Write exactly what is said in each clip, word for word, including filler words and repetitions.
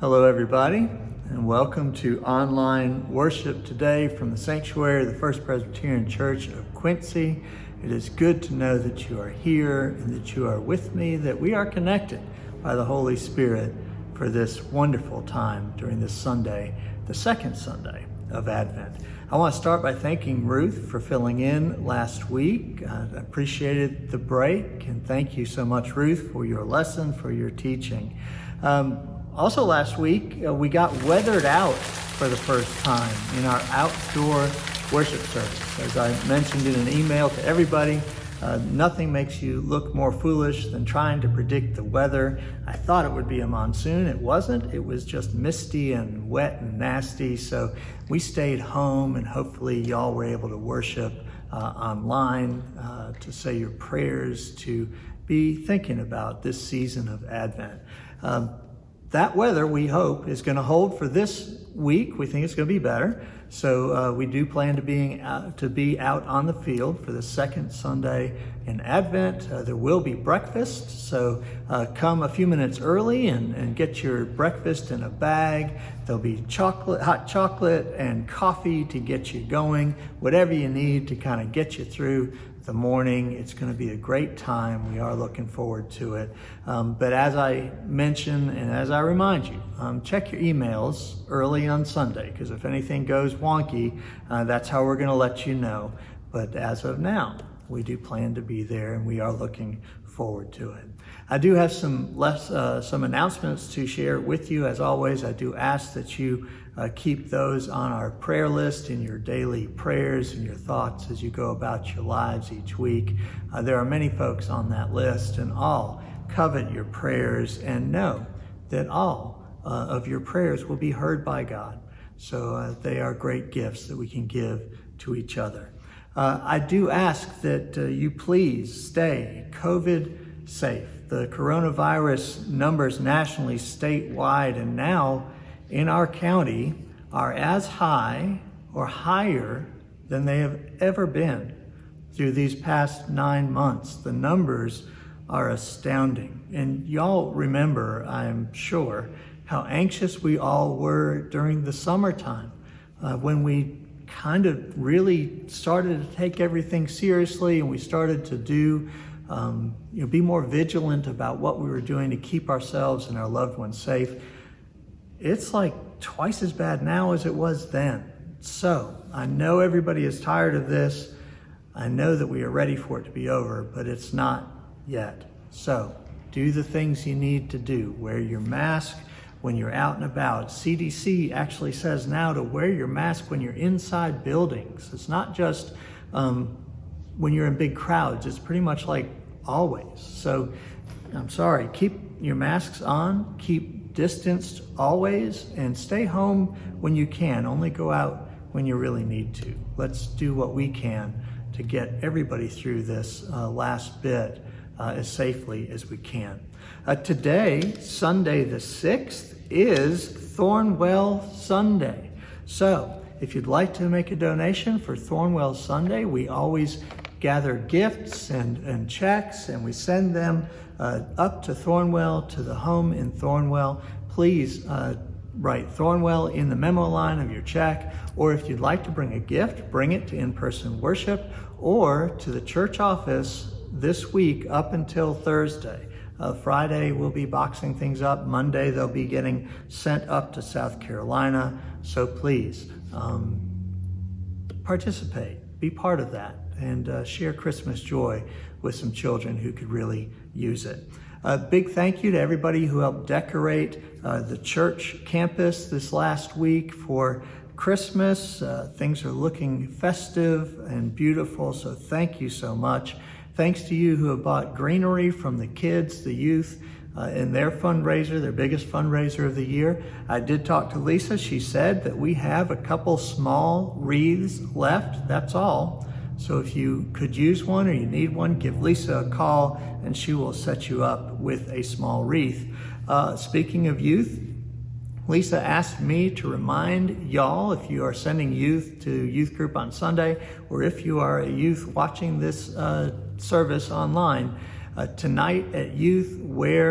Hello everybody, and welcome to online worship today from the sanctuary of the First Presbyterian Church of Quincy. It is good to know that you are here and that you are with me, that we are connected by the Holy Spirit for this wonderful time during this Sunday, the second Sunday of Advent. I want to start by thanking Ruth for filling in last week. I appreciated the break, and thank you so much, Ruth, for your lesson, for your teaching. Um, Also last week, uh, we got weathered out for the first time in our outdoor worship service. As I mentioned in an email to everybody, uh, nothing makes you look more foolish than trying to predict the weather. I thought it would be a monsoon. It wasn't. It was just misty and wet and nasty. So we stayed home, and hopefully y'all were able to worship uh, online, uh, to say your prayers, to be thinking about this season of Advent. Um, That weather, we hope, is going to hold for this week. We think it's going to be better. So uh, we do plan to being out, to be out on the field for the second Sunday in Advent. Uh, there will be breakfast, so uh, come a few minutes early and, and get your breakfast in a bag. There'll be chocolate, hot chocolate and coffee to get you going, whatever you need to kind of get you through the morning. It's going to be a great time. We are looking forward to it. Um, but as I mentioned, and as I remind you, um, check your emails early on Sunday, because if anything goes wonky, uh, that's how we're going to let you know. But as of now, we do plan to be there, and we are looking forward to it. I do have some less uh, some announcements to share with you. As always, I do ask that you Uh, keep those on our prayer list in your daily prayers and your thoughts as you go about your lives each week. Uh, there are many folks on that list, and all covet your prayers, and know that all uh, of your prayers will be heard by God. So uh, they are great gifts that we can give to each other. Uh, I do ask that uh, you please stay COVID safe. The coronavirus numbers nationally, statewide, and now in our county are as high or higher than they have ever been through these past nine months. The numbers are astounding. And y'all remember, I'm sure, how anxious we all were during the summertime uh, when we kind of really started to take everything seriously, and we started to do um, you know, be more vigilant about what we were doing to keep ourselves and our loved ones safe. It's like twice as bad now as it was then. So I know everybody is tired of this. I know that we are ready for it to be over, but it's not yet. So do the things you need to do. Wear your mask when you're out and about. C D C actually says now to wear your mask when you're inside buildings. It's not just um, when you're in big crowds. It's pretty much like always. So I'm sorry, keep your masks on, keep distanced always, and stay home when you can. Only go out when you really need to. Let's do what we can to get everybody through this uh, last bit uh, as safely as we can. Uh, today, Sunday the sixth, is Thornwell Sunday. So if you'd like to make a donation for Thornwell Sunday, we always gather gifts and, and checks, and we send them uh, up to Thornwell, to the home in Thornwell. Please uh, write Thornwell in the memo line of your check, or if you'd like to bring a gift, bring it to in-person worship or to the church office this week up until Thursday. Uh, Friday, we'll be boxing things up. Monday, they'll be getting sent up to South Carolina. So please, um, participate, be part of that, and uh, share Christmas joy with some children who could really use it. A big thank you to everybody who helped decorate uh, the church campus this last week for Christmas. Uh, things are looking festive and beautiful, so thank you so much. Thanks to you who have bought greenery from the kids, the youth, Uh, in their fundraiser, their biggest fundraiser of the year. I did talk to Lisa. She said that we have a couple small wreaths left. That's all. So if you could use one or you need one, give Lisa a call and she will set you up with a small wreath. Uh, speaking of youth, Lisa asked me to remind y'all, if you are sending youth to youth group on Sunday, or if you are a youth watching this uh, service online, Uh, tonight at youth, wear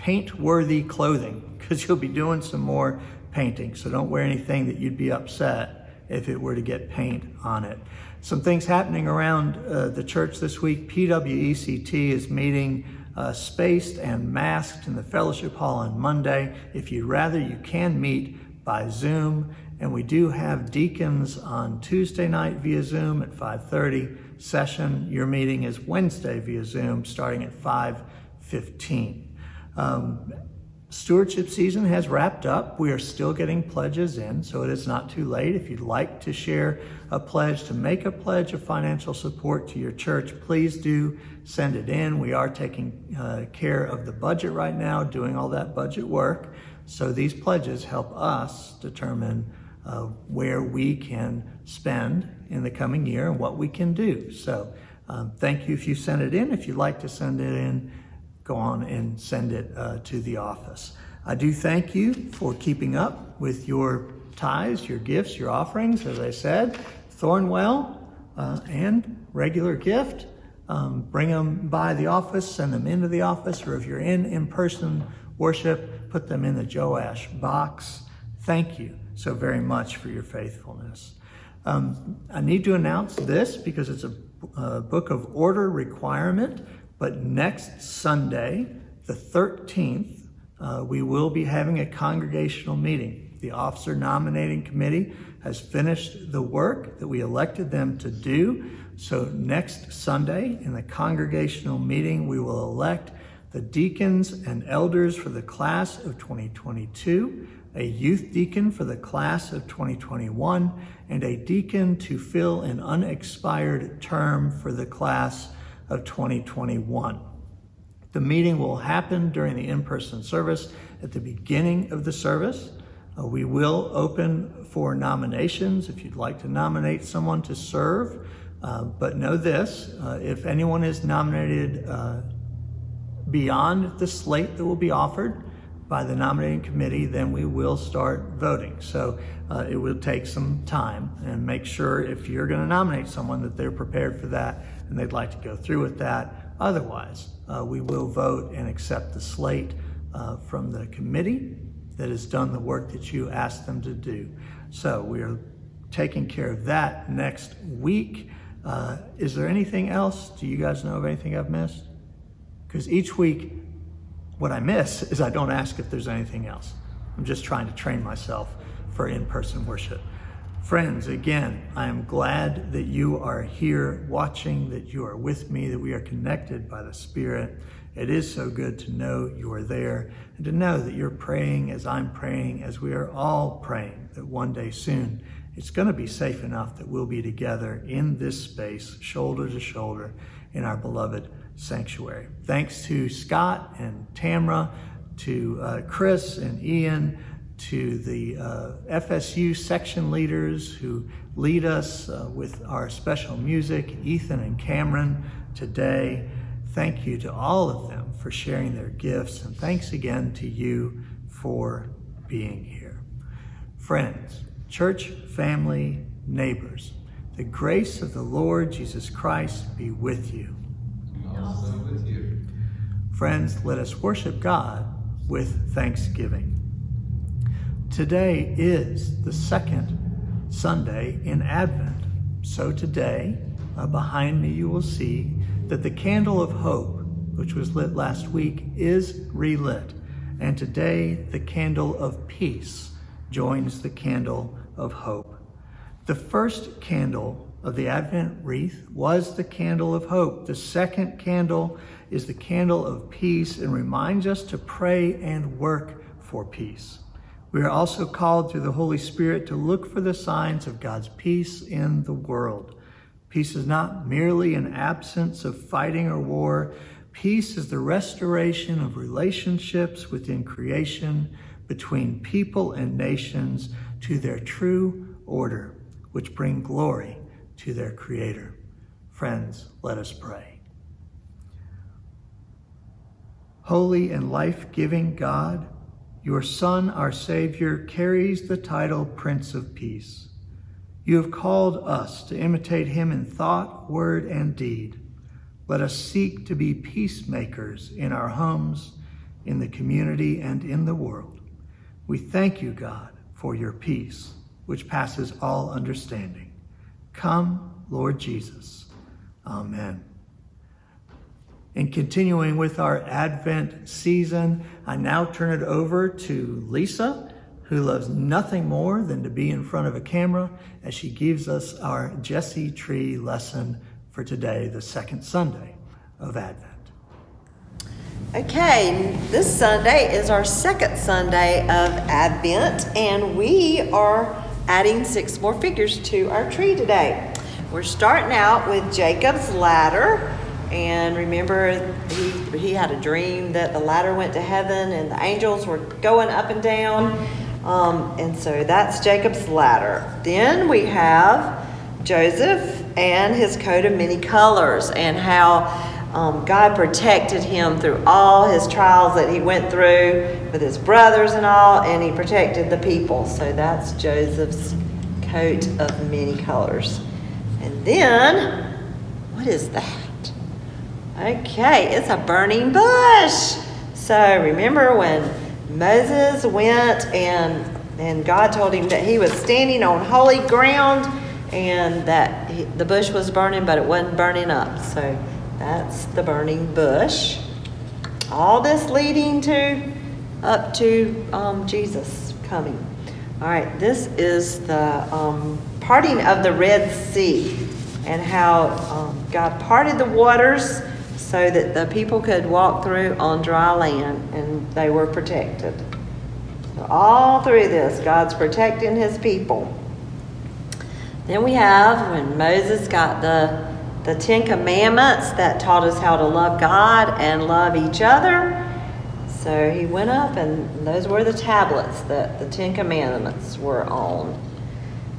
paint-worthy clothing, because you'll be doing some more painting. So don't wear anything that you'd be upset if it were to get paint on it. Some things happening around uh, the church this week. P W E C T is meeting uh, spaced and masked in the fellowship hall on Monday. If you'd rather, you can meet by Zoom. And we do have deacons on Tuesday night via Zoom at five thirty session. Your meeting is Wednesday via Zoom starting at five fifteen. Um, stewardship season has wrapped up. We are still getting pledges in, so it is not too late. If you'd like to share a pledge, to make a pledge of financial support to your church, please do send it in. We are taking uh, care of the budget right now, doing all that budget work. So these pledges help us determine Uh, where we can spend in the coming year and what we can do. So um, thank you if you send it in. If you'd like to send it in, go on and send it uh, to the office. I do thank you for keeping up with your tithes, your gifts, your offerings, as I said. Thornwell uh, and regular gift, um, bring them by the office, send them into the office, or if you're in in-person worship, put them in the Joash box. Thank you so very much for your faithfulness. Um, I need to announce this because it's a, a book of order requirement, but next Sunday, the thirteenth, uh, we will be having a congregational meeting. The Officer Nominating Committee has finished the work that we elected them to do. So next Sunday in the congregational meeting, we will elect the deacons and elders for the class of twenty twenty-two, a youth deacon for the class of twenty twenty-one, and a deacon to fill an unexpired term for the class of twenty twenty-one. The meeting will happen during the in-person service at the beginning of the service. Uh, we will open for nominations if you'd like to nominate someone to serve, uh, but know this, uh, if anyone is nominated uh, beyond the slate that will be offered by the nominating committee, then we will start voting. So uh, it will take some time, and make sure if you're gonna nominate someone that they're prepared for that and they'd like to go through with that. Otherwise, uh, we will vote and accept the slate uh, from the committee that has done the work that you asked them to do. So we are taking care of that next week. Uh, is there anything else? Do you guys know of anything I've missed? Because each week, what I miss is I don't ask if there's anything else. I'm just trying to train myself for in-person worship. Friends, again, I am glad that you are here watching, that you are with me, that we are connected by the Spirit. It is so good to know you are there and to know that you're praying as I'm praying, as we are all praying, that one day soon it's going to be safe enough that we'll be together in this space, shoulder to shoulder, in our beloved sanctuary. Thanks to Scott and Tamra, to uh, Chris and Ian, to the uh, F S U section leaders who lead us uh, with our special music, Ethan and Cameron today. Thank you to all of them for sharing their gifts, and thanks again to you for being here. Friends, church, family, neighbors, the grace of the Lord Jesus Christ be with you. Also with you. Friends, let us worship God with thanksgiving. Today is the second Sunday in Advent. So today, uh, behind me, you will see that the candle of hope, which was lit last week, is relit. And today, the candle of peace joins the candle of hope. The first candle of the Advent wreath was the candle of hope. The second candle is the candle of peace and reminds us to pray and work for peace. We are also called through the Holy Spirit to look for the signs of God's peace in the world. Peace is not merely an absence of fighting or war. Peace is the restoration of relationships within creation, between people and nations, to their true order, which bring glory to their Creator. Friends, let us pray. Holy and life-giving God, your Son, our Savior, carries the title Prince of Peace. You have called us to imitate him in thought, word, and deed. Let us seek to be peacemakers in our homes, in the community and in the world. We thank you, God, for your peace, which passes all understanding. Come, Lord Jesus. Amen. In continuing with our Advent season, I now turn it over to Lisa, who loves nothing more than to be in front of a camera, as she gives us our Jesse Tree lesson for today, the second Sunday of Advent. Okay, this Sunday is our second Sunday of Advent, and we are adding six more figures to our tree today. We're starting out with Jacob's ladder, and remember he, he had a dream that the ladder went to heaven and the angels were going up and down, um, and so that's Jacob's ladder. Then we have Joseph and his coat of many colors, and how Um, God protected him through all his trials that he went through with his brothers and all, and he protected the people. So that's Joseph's coat of many colors. And then, what is that? Okay, it's a burning bush. So remember when Moses went and and God told him that he was standing on holy ground and that he, the bush was burning, but it wasn't burning up. So that's the burning bush. All this leading to, up to um, Jesus coming. All right, this is the um, parting of the Red Sea, and how um, God parted the waters so that the people could walk through on dry land, and they were protected. So all through this, God's protecting his people. Then we have when Moses got the The Ten Commandments that taught us how to love God and love each other. So he went up, and those were the tablets that the Ten Commandments were on.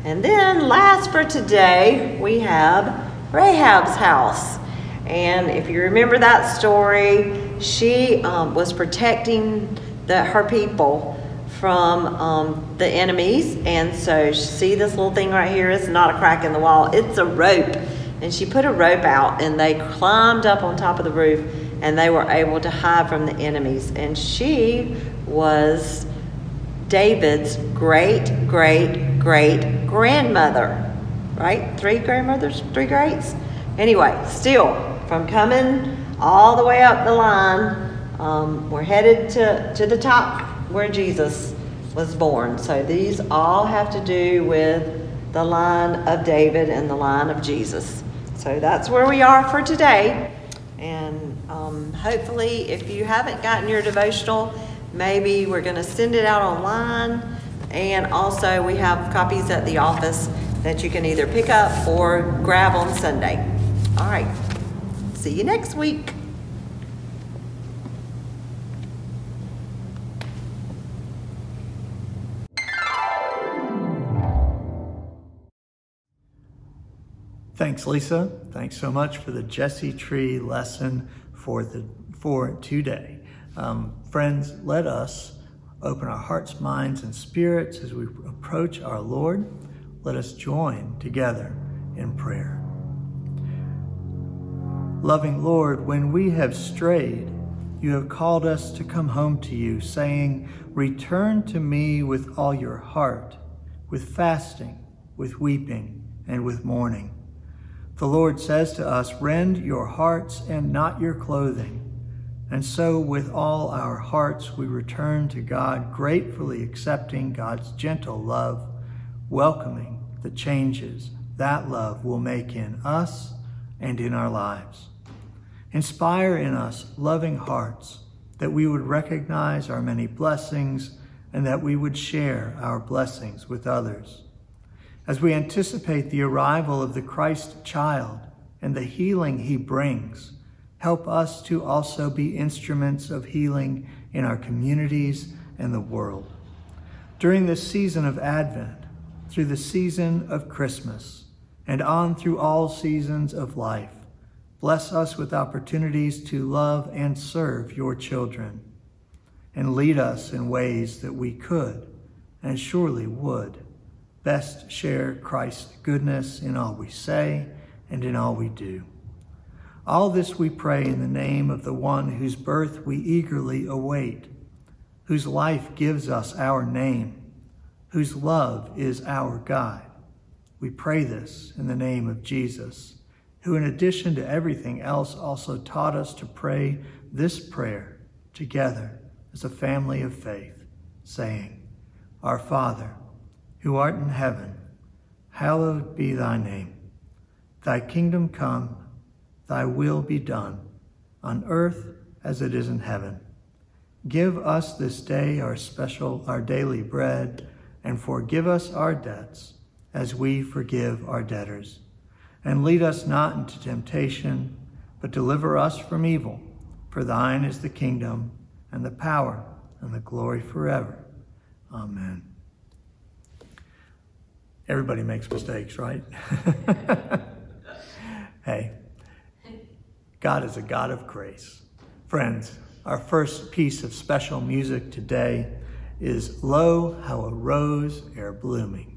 And then last for today, we have Rahab's house. And if you remember that story, she um, was protecting the, her people from um, the enemies. And so see this little thing right here? It's not a crack in the wall. It's a rope. And she put a rope out, and they climbed up on top of the roof, and they were able to hide from the enemies. And she was David's great, great, great grandmother, right? Three grandmothers, three greats. Anyway, still from coming all the way up the line, um, we're headed to, to the top where Jesus was born. So these all have to do with the line of David and the line of Jesus. So that's where we are for today. And um, hopefully, if you haven't gotten your devotional, maybe we're going to send it out online. And also, we have copies at the office that you can either pick up or grab on Sunday. All right. See you next week. Thanks, Lisa. Thanks so much for the Jesse Tree lesson for the for today. Um, friends, let us open our hearts, minds, and spirits as we approach our Lord. Let us join together in prayer. Loving Lord, when we have strayed, you have called us to come home to you, saying, "Return to me with all your heart, with fasting, with weeping, and with mourning." The Lord says to us, "Rend your hearts and not your clothing." And so with all our hearts, we return to God, gratefully accepting God's gentle love, welcoming the changes that love will make in us and in our lives. Inspire in us loving hearts, that we would recognize our many blessings and that we would share our blessings with others. As we anticipate the arrival of the Christ child and the healing he brings, help us to also be instruments of healing in our communities and the world. During this season of Advent, through the season of Christmas, and on through all seasons of life, bless us with opportunities to love and serve your children, and lead us in ways that we could and surely would best share Christ's goodness in all we say and in all we do. All this we pray in the name of the one whose birth we eagerly await, whose life gives us our name, whose love is our guide. We pray this in the name of Jesus, who in addition to everything else also taught us to pray this prayer together as a family of faith, saying, Our Father, who art in heaven, hallowed be thy name. Thy kingdom come, thy will be done, on earth as it is in heaven. Give us this day our special, our daily bread, and forgive us our debts as we forgive our debtors. And lead us not into temptation, but deliver us from evil. For thine is the kingdom, and the power, and the glory forever. Amen. Everybody makes mistakes, right? Hey, God is a God of grace. Friends, our first piece of special music today is Lo, How a Rose E'er Blooming.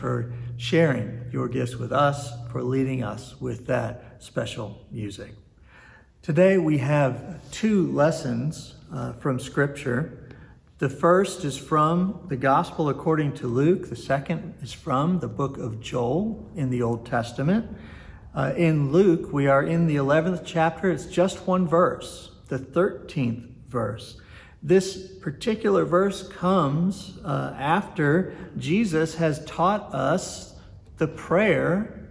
For sharing your gifts with us, for leading us with that special music. Today we have two lessons uh, from Scripture. The first is from the Gospel according to Luke. The second is from the book of Joel in the Old Testament. Uh, in Luke, we are in the eleventh chapter. It's just one verse, the thirteenth verse. This particular verse comes uh, after Jesus has taught us the prayer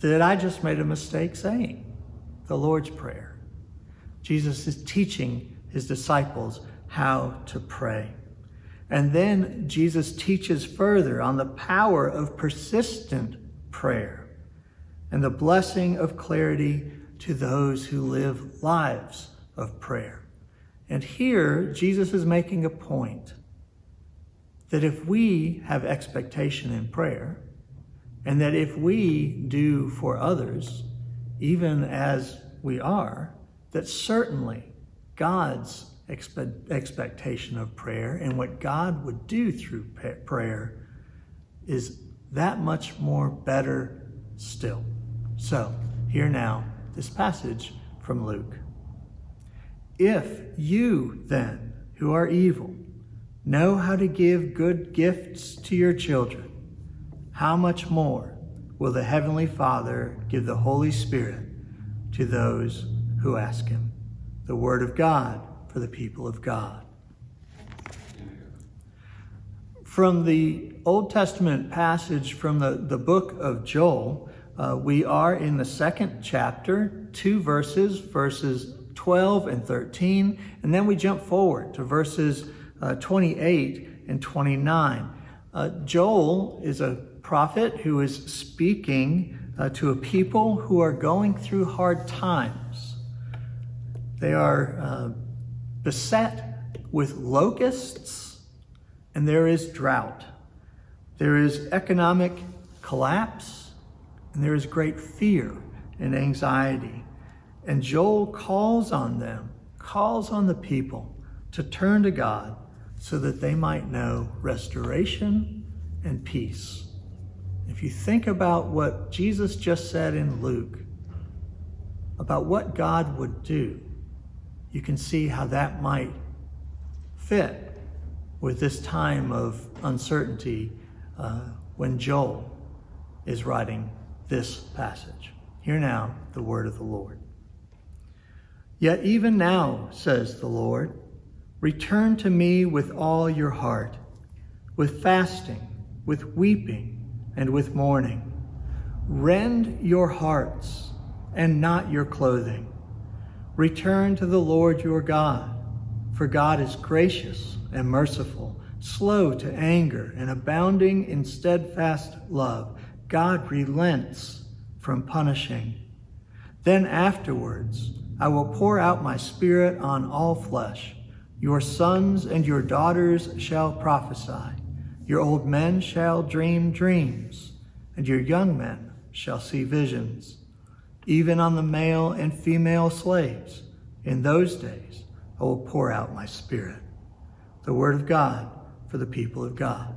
that I just made a mistake saying, the Lord's Prayer. Jesus is teaching his disciples how to pray. And then Jesus teaches further on the power of persistent prayer and the blessing of clarity to those who live lives of prayer. And here, Jesus is making a point that if we have expectation in prayer, and that if we do for others, even as we are, that certainly God's expe- expectation of prayer and what God would do through pa- prayer is that much more better still. So, hear now this passage from Luke. If you then, who are evil, know how to give good gifts to your children, how much more will the Heavenly Father give the Holy Spirit to those who ask him? The word of God for the people of God. From the Old Testament passage from the, the book of Joel, uh, we are in the second chapter, two verses, verses twelve and thirteen, and then we jump forward to verses uh, twenty-eight and twenty-nine. Uh, Joel is a prophet who is speaking uh, to a people who are going through hard times. They are uh, beset with locusts, and there is drought. There is economic collapse, and there is great fear and anxiety. And Joel calls on them, calls on the people to turn to God so that they might know restoration and peace. If you think about what Jesus just said in Luke, about what God would do, you can see how that might fit with this time of uncertainty uh, when Joel is writing this passage. Hear now the word of the Lord. Yet even now, says the Lord, return to me with all your heart, with fasting, with weeping, and with mourning. Rend your hearts and not your clothing. Return to the Lord your God, for God is gracious and merciful, slow to anger and abounding in steadfast love. God relents from punishing. Then afterwards, I will pour out my spirit on all flesh. Your sons and your daughters shall prophesy. Your old men shall dream dreams, and your young men shall see visions. Even on the male and female slaves, in those days, I will pour out my spirit. The word of God for the people of God.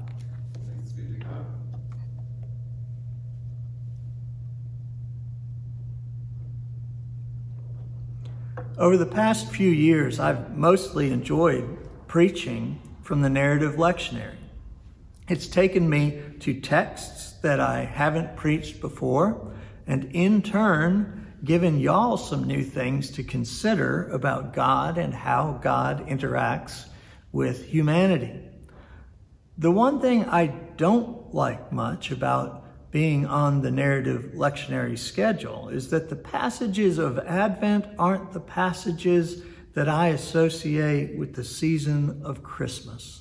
Thanks be to God. Over the past few years, I've mostly enjoyed preaching from the narrative lectionary. It's taken me to texts that I haven't preached before, and in turn, given y'all some new things to consider about God and how God interacts with humanity. The one thing I don't like much about being on the narrative lectionary schedule is that the passages of Advent aren't the passages that I associate with the season of Christmas.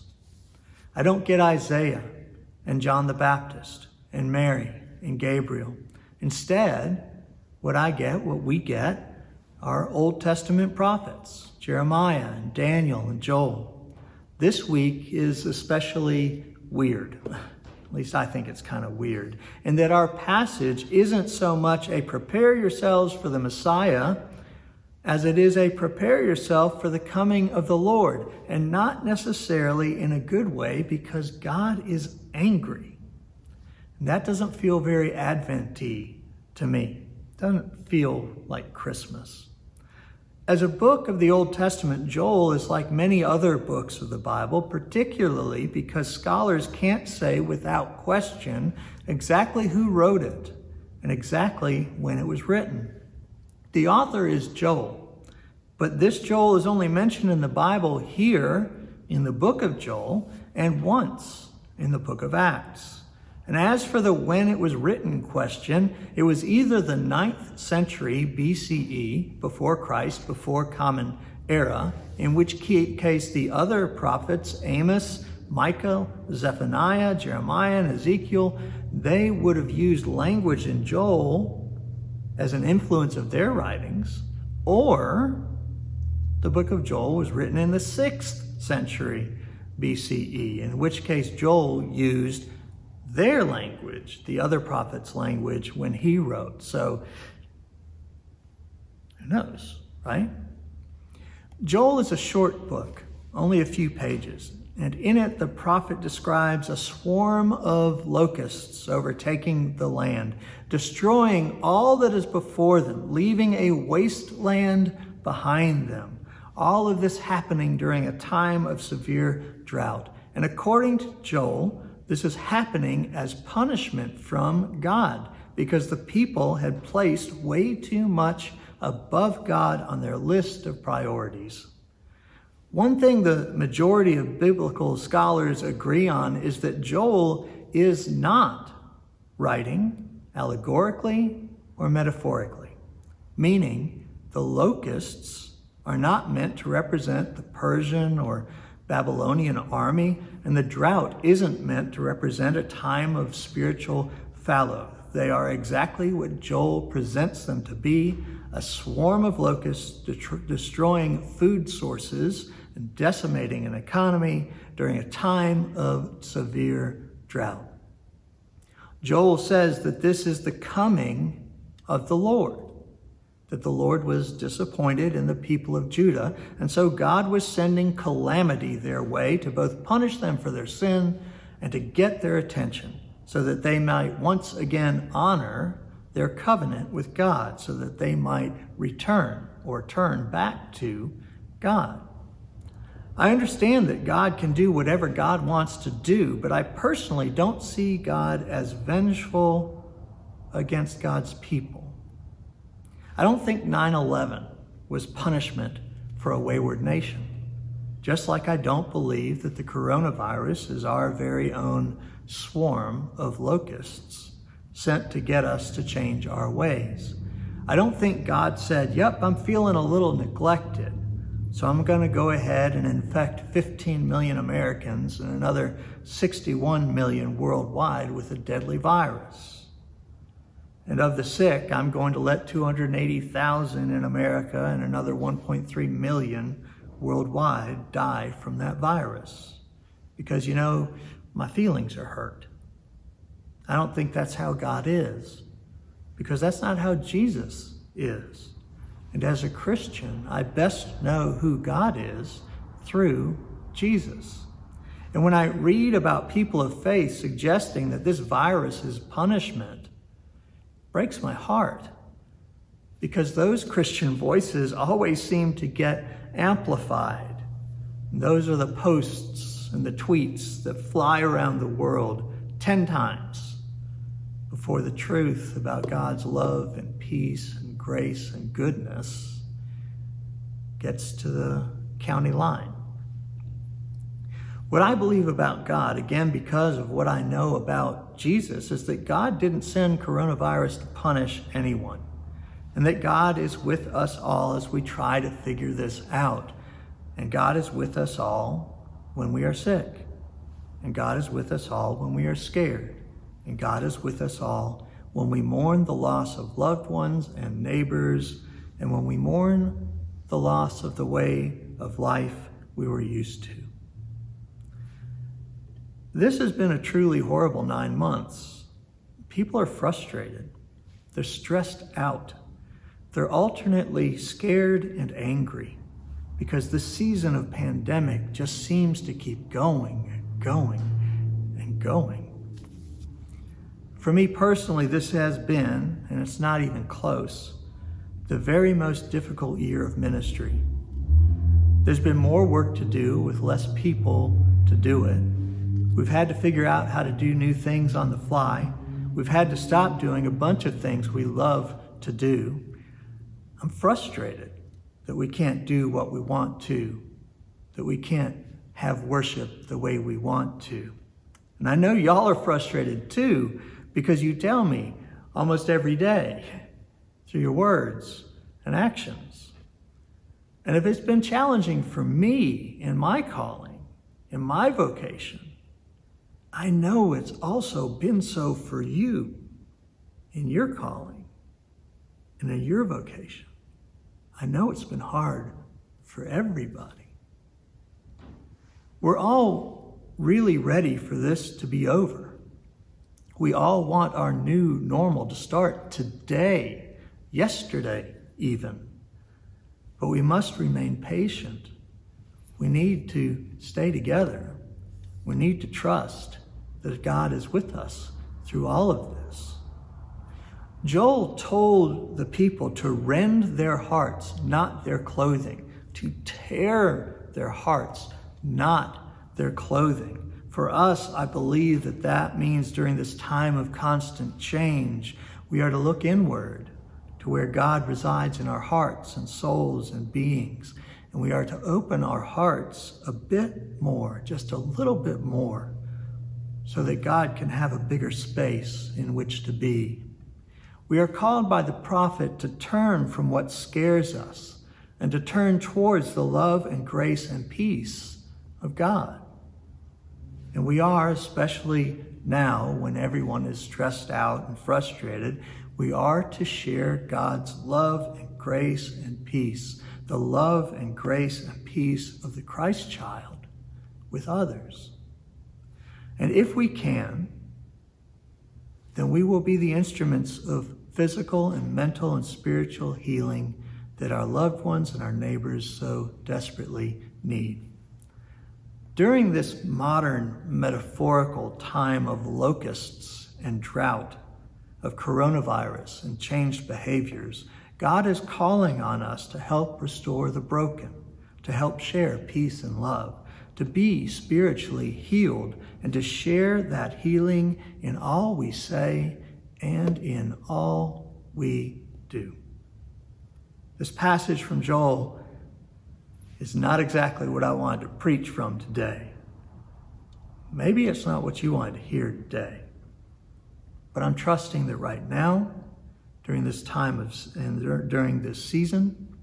I don't get Isaiah and John the Baptist and Mary and Gabriel. Instead, what I get, what we get, are Old Testament prophets, Jeremiah and Daniel and Joel. This week is especially weird, at least I think it's kind of weird, and that our passage isn't so much a prepare yourselves for the Messiah as it is a prepare yourself for the coming of the Lord, and not necessarily in a good way because God is angry. And that doesn't feel very Advent-y to me. It doesn't feel like Christmas. As a book of the Old Testament, Joel is like many other books of the Bible, particularly because scholars can't say without question exactly who wrote it and exactly when it was written. The author is Joel, but this Joel is only mentioned in the Bible here in the book of Joel and once in the book of Acts. And as for the when it was written question, it was either the ninth century B C E, before Christ, before Common Era, in which case the other prophets, Amos, Micah, Zephaniah, Jeremiah, and Ezekiel, they would have used language in Joel as an influence of their writings, or the book of Joel was written in the sixth century B C E, in which case Joel used their language, the other prophet's language, when he wrote. So, who knows, right? Joel is a short book, only a few pages, and in it the prophet describes a swarm of locusts overtaking the land, destroying all that is before them, leaving a wasteland behind them. All of this happening during a time of severe drought. And according to Joel, this is happening as punishment from God because the people had placed way too much above God on their list of priorities. One thing the majority of biblical scholars agree on is that Joel is not writing allegorically or metaphorically, meaning the locusts are not meant to represent the Persian or Babylonian army, and the drought isn't meant to represent a time of spiritual fallow. They are exactly what Joel presents them to be, a swarm of locusts de- destroying food sources and decimating an economy during a time of severe drought. Joel says that this is the coming of the Lord, that the Lord was disappointed in the people of Judah, and so God was sending calamity their way to both punish them for their sin and to get their attention so that they might once again honor their covenant with God, so that they might return or turn back to God. I understand that God can do whatever God wants to do, but I personally don't see God as vengeful against God's people. I don't think nine eleven was punishment for a wayward nation, just like I don't believe that the coronavirus is our very own swarm of locusts sent to get us to change our ways. I don't think God said, yep, I'm feeling a little neglected, so I'm going to go ahead and infect fifteen million Americans and another sixty-one million worldwide with a deadly virus. And of the sick, I'm going to let two hundred eighty thousand in America and another one point three million worldwide die from that virus. Because, you know, my feelings are hurt. I don't think that's how God is, because that's not how Jesus is. And as a Christian, I best know who God is through Jesus. And when I read about people of faith suggesting that this virus is punishment, breaks my heart, because those Christian voices always seem to get amplified. And those are the posts and the tweets that fly around the world ten times before the truth about God's love and peace and grace and goodness gets to the county line. What I believe about God, again, because of what I know about Jesus, is that God didn't send coronavirus to punish anyone, and that God is with us all as we try to figure this out. And God is with us all when we are sick, and God is with us all when we are scared, and God is with us all when we mourn the loss of loved ones and neighbors, and when we mourn the loss of the way of life we were used to. This has been a truly horrible nine months. People are frustrated. They're stressed out. They're alternately scared and angry because the season of pandemic just seems to keep going and going and going. For me personally, this has been, and it's not even close, the very most difficult year of ministry. There's been more work to do with less people to do it. We've had to figure out how to do new things on the fly. We've had to stop doing a bunch of things we love to do. I'm frustrated that we can't do what we want to, that we can't have worship the way we want to. And I know y'all are frustrated too, because you tell me almost every day through your words and actions. And if it's been challenging for me in my calling, in my vocation, I know it's also been so for you in your calling and in your vocation. I know it's been hard for everybody. We're all really ready for this to be over. We all want our new normal to start today, yesterday even. But we must remain patient. We need to stay together. We need to trust that God is with us through all of this. Joel told the people to rend their hearts, not their clothing, to tear their hearts, not their clothing. For us, I believe that that means during this time of constant change, we are to look inward to where God resides in our hearts and souls and beings. And we are to open our hearts a bit more, just a little bit more, so that God can have a bigger space in which to be. We are called by the prophet to turn from what scares us and to turn towards the love and grace and peace of God. And we are, especially now when everyone is stressed out and frustrated, we are to share God's love and grace and peace, the love and grace and peace of the Christ child with others. And if we can, then we will be the instruments of physical and mental and spiritual healing that our loved ones and our neighbors so desperately need. During this modern metaphorical time of locusts and drought, of coronavirus and changed behaviors, God is calling on us to help restore the broken, to help share peace and love, to be spiritually healed, and to share that healing in all we say and in all we do. This passage from Joel is not exactly what I wanted to preach from today. Maybe it's not what you wanted to hear today, but I'm trusting that right now, during this time of, and during this season,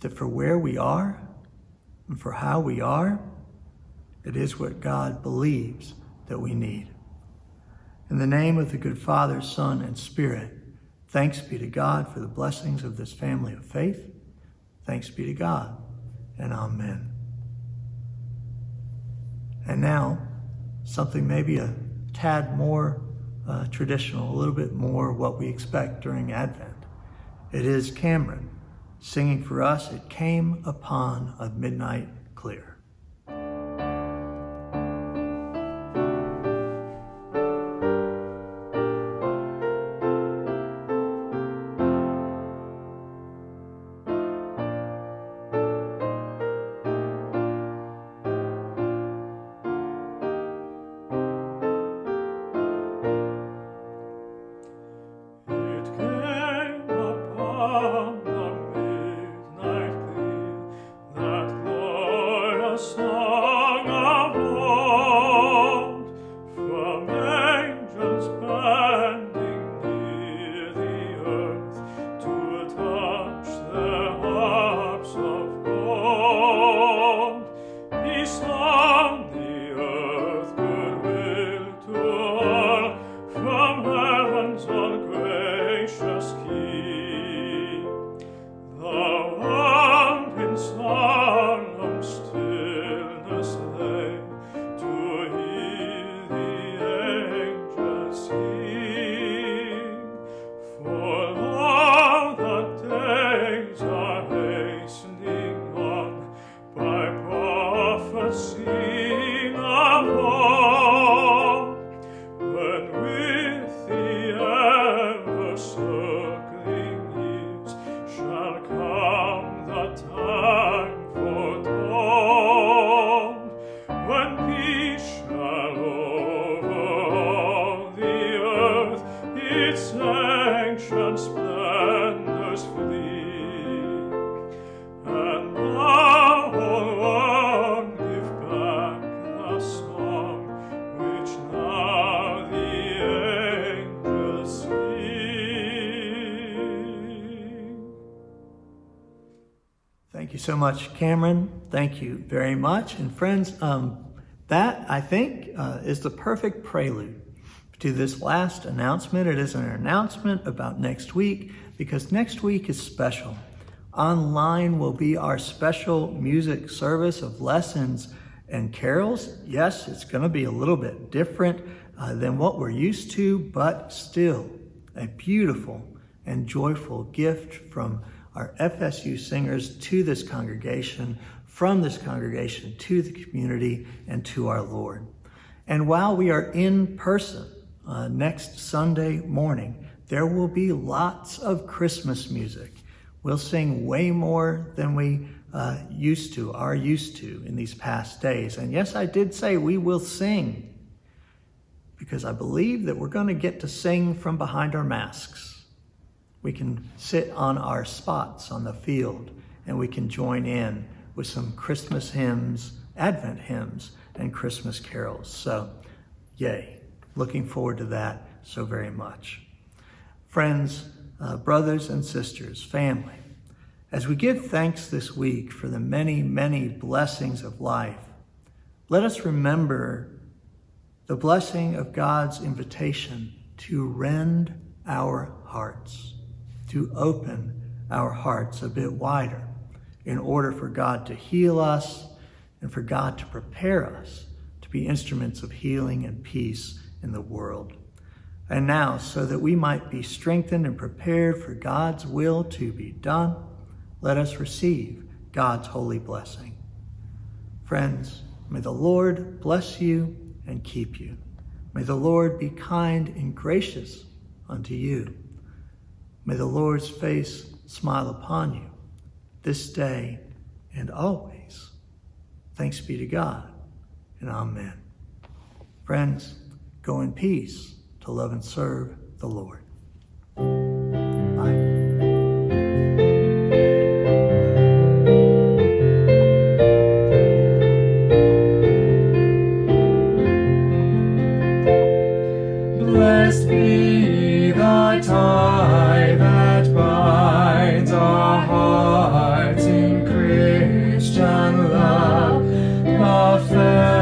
that for where we are and for how we are, it is what God believes that we need. In the name of the good Father, Son, and Spirit, thanks be to God for the blessings of this family of faith. Thanks be to God, and amen. And now, something maybe a tad more uh, traditional, a little bit more what we expect during Advent. It is Cameron singing for us, "It Came Upon a Midnight Clear." So much, Cameron. Thank you very much. And friends, um, that, I think, uh, is the perfect prelude to this last announcement. It is an announcement about next week, because next week is special. Online will be our special music service of lessons and carols. Yes, it's going to be a little bit different uh, than what we're used to, but still a beautiful and joyful gift from our F S U singers to this congregation, from this congregation to the community, and to our Lord. And while we are in person uh, next Sunday morning, there will be lots of Christmas music. We'll sing way more than we uh, used to, are used to in these past days. And yes, I did say we will sing, because I believe that we're going to get to sing from behind our masks. We can sit on our spots on the field, and we can join in with some Christmas hymns, Advent hymns, and Christmas carols. So, yay. Looking forward to that so very much. Friends, uh, brothers and sisters, family, As we give thanks this week for the many, many blessings of life, let us remember the blessing of God's invitation to rend our hearts, to open our hearts a bit wider in order for God to heal us and for God to prepare us to be instruments of healing and peace in the world. And now, so that we might be strengthened and prepared for God's will to be done, let us receive God's holy blessing. Friends, may the Lord bless you and keep you. May the Lord be kind and gracious unto you. May the Lord's face smile upon you this day and always. Thanks be to God, and amen. Friends, go in peace to love and serve the Lord. Bye. Christian love, love them.